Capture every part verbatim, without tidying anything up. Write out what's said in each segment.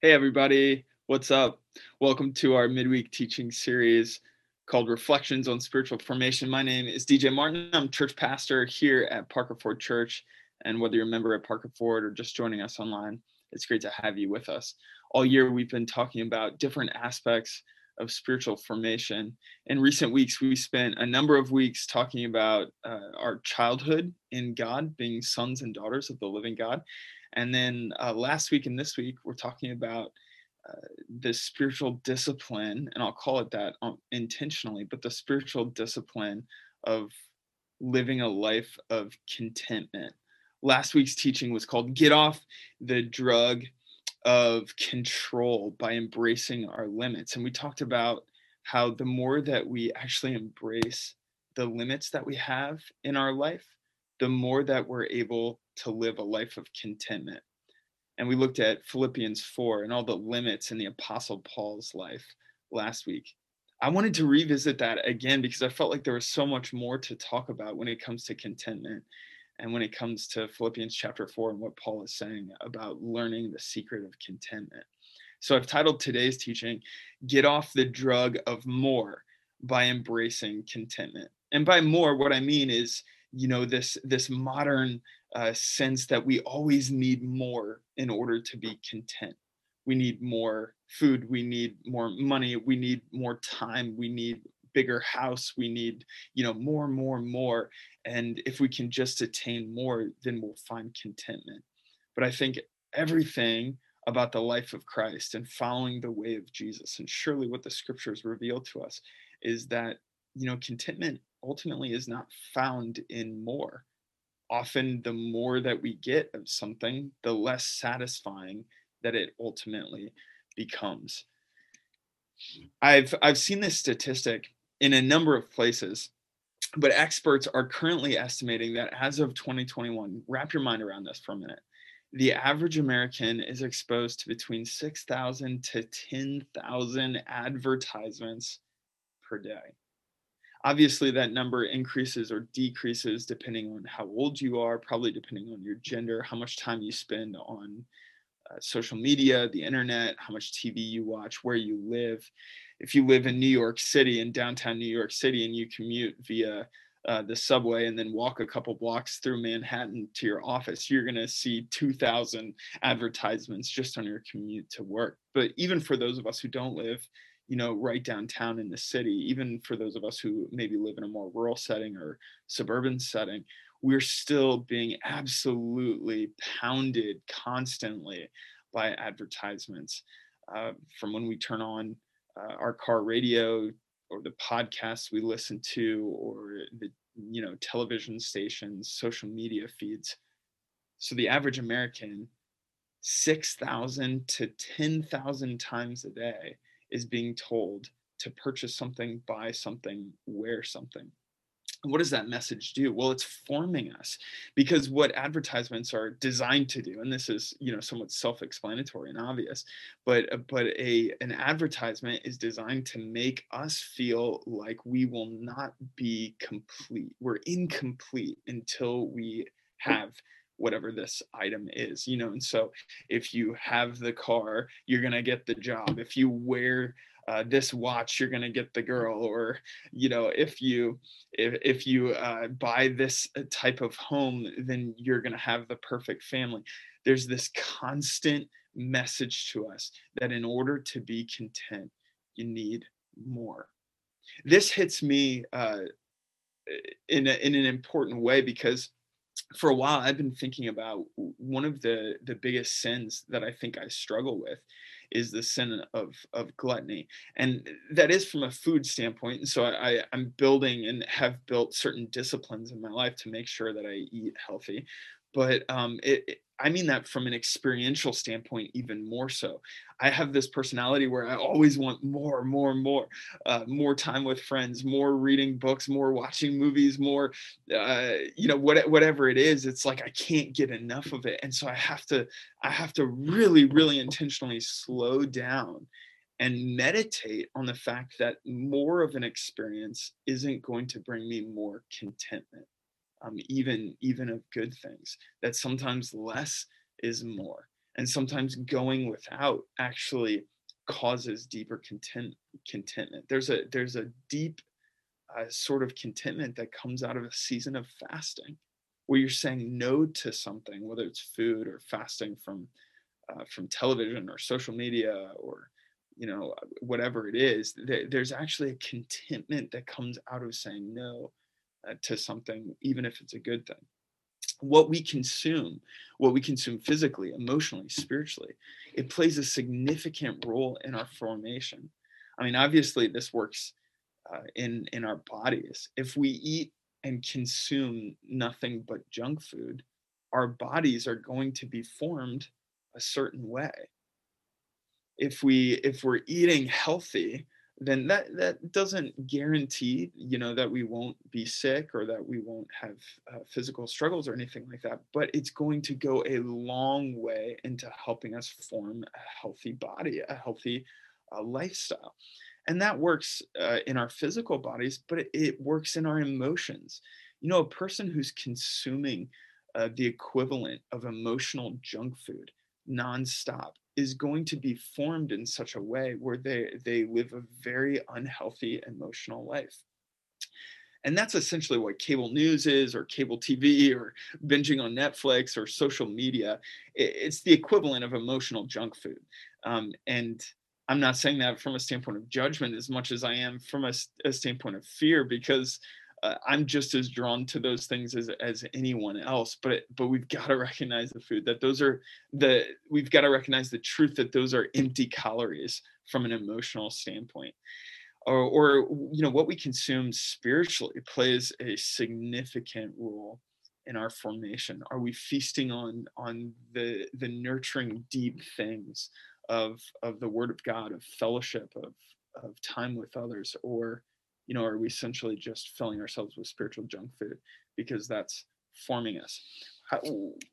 Hey everybody, what's up? Welcome to our midweek teaching series called Reflections on Spiritual Formation. My name is D J Martin. I'm church pastor here at Parker Ford Church. And whether you're a member at Parker Ford or just joining us online, it's great to have you with us. All year we've been talking about different aspects of spiritual formation. In recent weeks, we spent a number of weeks talking about uh, our childhood in God, being sons and daughters of the living God. And then uh, last week and this week, we're talking about uh, the spiritual discipline, and I'll call it that um, intentionally, but the spiritual discipline of living a life of contentment. Last week's teaching was called Get Off the Drug of Control by Embracing Our Limits. And we talked about how the more that we actually embrace the limits that we have in our life, the more that we're able to live a life of contentment. And we looked at Philippians four and all the limits in the Apostle Paul's life last week. I wanted to revisit that again because I felt like there was so much more to talk about when it comes to contentment and when it comes to Philippians chapter four and what Paul is saying about learning the secret of contentment. So I've titled today's teaching, Get Off the Drug of More by Embracing Contentment. And by more, what I mean is, you know, this, this modern Uh, sense that we always need more in order to be content. We need more food, we need more money, we need more time, we need bigger house, we need, you know, more, more, more. And if we can just attain more, then we'll find contentment. But I think everything about the life of Christ and following the way of Jesus, and surely what the scriptures reveal to us, is that, you know, contentment ultimately is not found in more. Often the more that we get of something, the less satisfying that it ultimately becomes. I've I've seen this statistic in a number of places, but experts are currently estimating that as of twenty twenty-one, wrap your mind around this for a minute, the average American is exposed to between six thousand to ten thousand advertisements per day. Obviously, that number increases or decreases depending on how old you are, probably depending on your gender, how much time you spend on uh, social media, the internet, how much T V you watch, where you live. If you live in New York City, in downtown New York City, and you commute via uh, the subway and then walk a couple blocks through Manhattan to your office, you're going to see two thousand advertisements just on your commute to work. But even for those of us who don't live, you know, right downtown in the city, even for those of us who maybe live in a more rural setting or suburban setting, we're still being absolutely pounded constantly by advertisements. Uh, from when we turn on uh, our car radio or the podcasts we listen to or the, you know, television stations, social media feeds. So the average American, six thousand to ten thousand times a day, is being told to purchase something, buy something, wear something. And what does that message do? Well, it's forming us, because what advertisements are designed to do, and this is, you know, somewhat self-explanatory and obvious, but but a an advertisement is designed to make us feel like we will not be complete. We're incomplete until we have whatever this item is, you know. And so if you have the car, you're going to get the job. If you wear uh, this watch, you're going to get the girl. Or, you know, if you if, if you uh, buy this type of home, then you're going to have the perfect family. There's this constant message to us that in order to be content, you need more. This hits me uh, in, a, in an important way, because for a while, I've been thinking about one of the, the biggest sins that I think I struggle with is the sin of, of gluttony. And that is from a food standpoint. And so I, I'm building and have built certain disciplines in my life to make sure that I eat healthy. But um, it, it, I mean that from an experiential standpoint, even more so. I have this personality where I always want more, more, more, uh, more time with friends, more reading books, more watching movies, more, uh, you know, what, whatever it is. It's like I can't get enough of it, and so I have to, I have to really, really intentionally slow down and meditate on the fact that more of an experience isn't going to bring me more contentment. Um, even even of good things, that sometimes less is more. And sometimes going without actually causes deeper content, contentment. There's a there's a deep uh, sort of contentment that comes out of a season of fasting, where you're saying no to something, whether it's food or fasting from uh, from television or social media or, you know, whatever it is. There, there's actually a contentment that comes out of saying no uh, to something, even if it's a good thing. What we consume, what we consume physically, emotionally, spiritually, it plays a significant role in our formation. I mean, obviously, this works uh, in, in our bodies. If we eat and consume nothing but junk food, our bodies are going to be formed a certain way. If we if we're eating healthy, then that, that doesn't guarantee, you know, that we won't be sick or that we won't have uh, physical struggles or anything like that, but it's going to go a long way into helping us form a healthy body, a healthy uh, lifestyle. And that works uh, in our physical bodies, but it, it works in our emotions. You know, a person who's consuming uh, the equivalent of emotional junk food nonstop is going to be formed in such a way where they, they live a very unhealthy emotional life. And that's essentially what cable news is, or cable T V, or binging on Netflix, or social media. It's the equivalent of emotional junk food. Um, and I'm not saying that from a standpoint of judgment as much as I am from a, a standpoint of fear, because uh, I'm just as drawn to those things as, as anyone else, but, it, but we've got to recognize the food that those are the, we've got to recognize the truth that those are empty calories from an emotional standpoint. Or, or, you know, what we consume spiritually plays a significant role in our formation. Are we feasting on, on the, the nurturing deep things of, of the word of God, of fellowship, of, of time with others, or, you know, are we essentially just filling ourselves with spiritual junk food because that's forming us? How,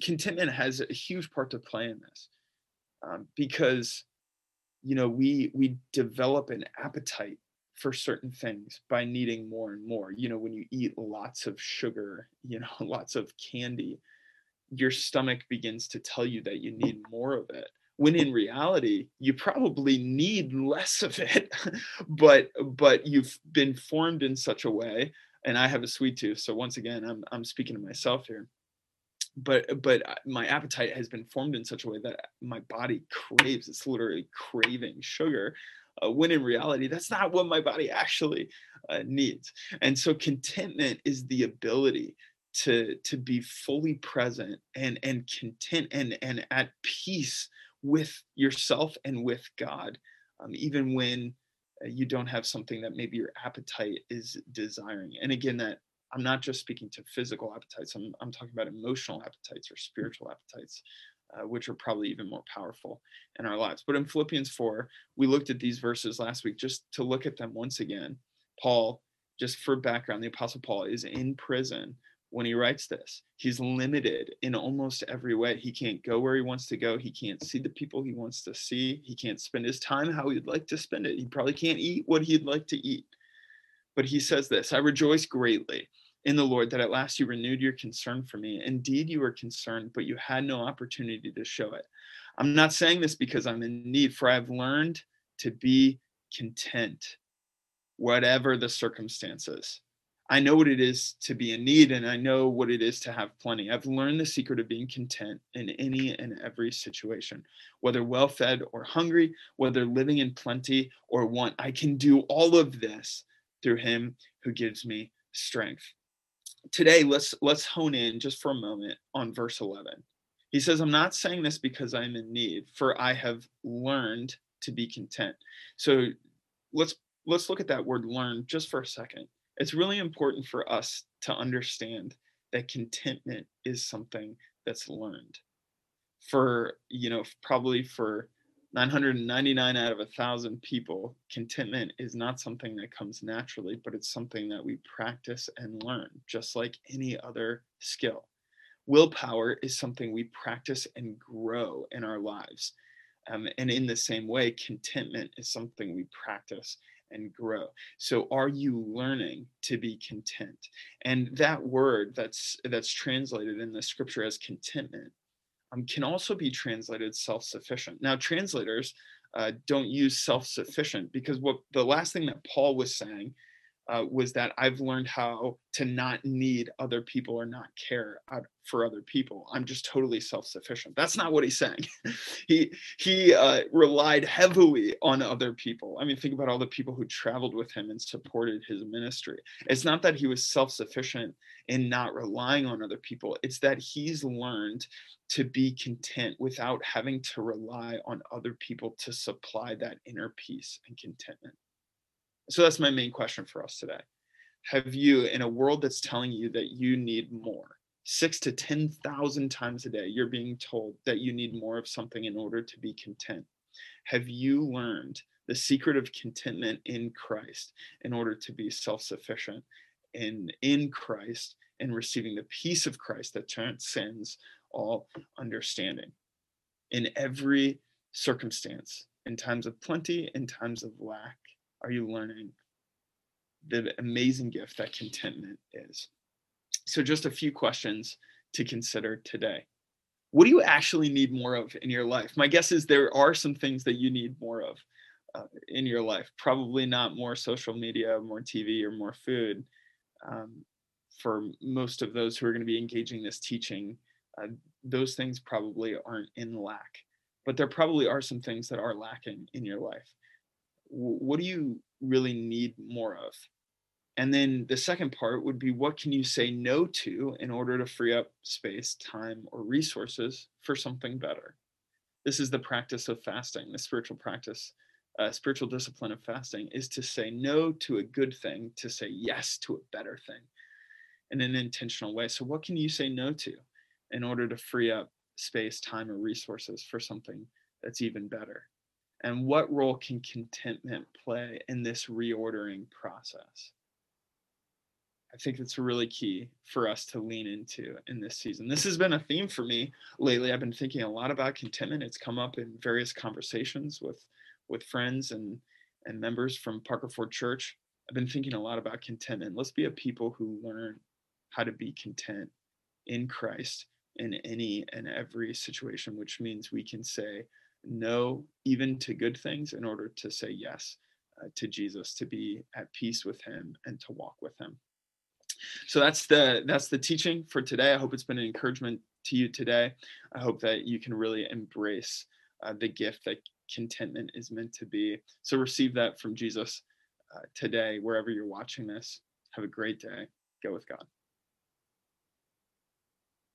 contentment has a huge part to play in this, um, because, you know, we we develop an appetite for certain things by needing more and more. You know, when you eat lots of sugar, you know, lots of candy, your stomach begins to tell you that you need more of it, when in reality, you probably need less of it, but but you've been formed in such a way, and I have a sweet tooth, so once again, I'm I'm speaking to myself here, but but my appetite has been formed in such a way that my body craves, it's literally craving sugar, uh, when in reality, that's not what my body actually uh, needs. And so contentment is the ability to, to be fully present and, and content and, and at peace with yourself and with God, um, even when you don't have something that maybe your appetite is desiring. And again, that I'm not just speaking to physical appetites, I'm, I'm talking about emotional appetites or spiritual appetites, uh, which are probably even more powerful in our lives. But in Philippians four, we looked at these verses last week, just to look at them once again. Paul, just for background, the Apostle Paul is in prison when he writes this. He's limited in almost every way. He can't go where he wants to go. He can't see the people he wants to see. He can't spend his time how he'd like to spend it. He probably can't eat what he'd like to eat. But he says this: I rejoice greatly in the Lord that at last you renewed your concern for me. Indeed, you were concerned, but you had no opportunity to show it. I'm not saying this because I'm in need, for I've learned to be content, whatever the circumstances. I know what it is to be in need, and I know what it is to have plenty. I've learned the secret of being content in any and every situation, whether well-fed or hungry, whether living in plenty or want. I can do all of this through him who gives me strength. Today, let's let's hone in just for a moment on verse eleven. He says, I'm not saying this because I'm in need, for I have learned to be content. So let's let's look at that word learn just for a second. It's really important for us to understand that contentment is something that's learned. For, you know, probably for nine hundred ninety-nine out of one thousand people, contentment is not something that comes naturally, but it's something that we practice and learn, just like any other skill. Willpower is something we practice and grow in our lives. Um, and in the same way, contentment is something we practice and grow. So are you learning to be content? And that word that's that's translated in the scripture as contentment um, can also be translated self-sufficient. Now, translators uh, don't use self-sufficient because what the last thing that Paul was saying uh, was that I've learned how to not need other people or not care for other people. I'm just totally self-sufficient. That's not what he's saying. he he uh, relied heavily on other people. I mean, think about all the people who traveled with him and supported his ministry. It's not that he was self-sufficient in not relying on other people. It's that he's learned to be content without having to rely on other people to supply that inner peace and contentment. So that's my main question for us today. Have you, in a world that's telling you that you need more, six to ten thousand times a day, you're being told that you need more of something in order to be content. Have you learned the secret of contentment in Christ in order to be self-sufficient and in Christ and receiving the peace of Christ that transcends all understanding in every circumstance, in times of plenty, in times of lack? Are you learning the amazing gift that contentment is? So just a few questions to consider today. What do you actually need more of in your life? My guess is there are some things that you need more of uh, in your life. Probably not more social media, more T V, or more food. Um, for most of those who are going to be engaging this teaching, uh, those things probably aren't in lack. But there probably are some things that are lacking in your life. What do you really need more of? And then the second part would be, what can you say no to in order to free up space, time, or resources for something better? This is the practice of fasting. The spiritual practice, uh, spiritual discipline of fasting is to say no to a good thing, to say yes to a better thing in an intentional way. So what can you say no to in order to free up space, time, or resources for something that's even better? And what role can contentment play in this reordering process? I think that's really key for us to lean into in this season. This has been a theme for me lately. I've been thinking a lot about contentment. It's come up in various conversations with, with friends and, and members from Parker Ford Church. I've been thinking a lot about contentment. Let's be a people who learn how to be content in Christ in any and every situation, which means we can say no even to good things in order to say yes uh, to Jesus, to be at peace with him and to walk with him. So that's the that's the teaching for today. I hope it's been an encouragement to you today. I hope that you can really embrace uh, the gift that contentment is meant to be. So receive that from Jesus uh, today, wherever you're watching this. Have a great day. Go with God.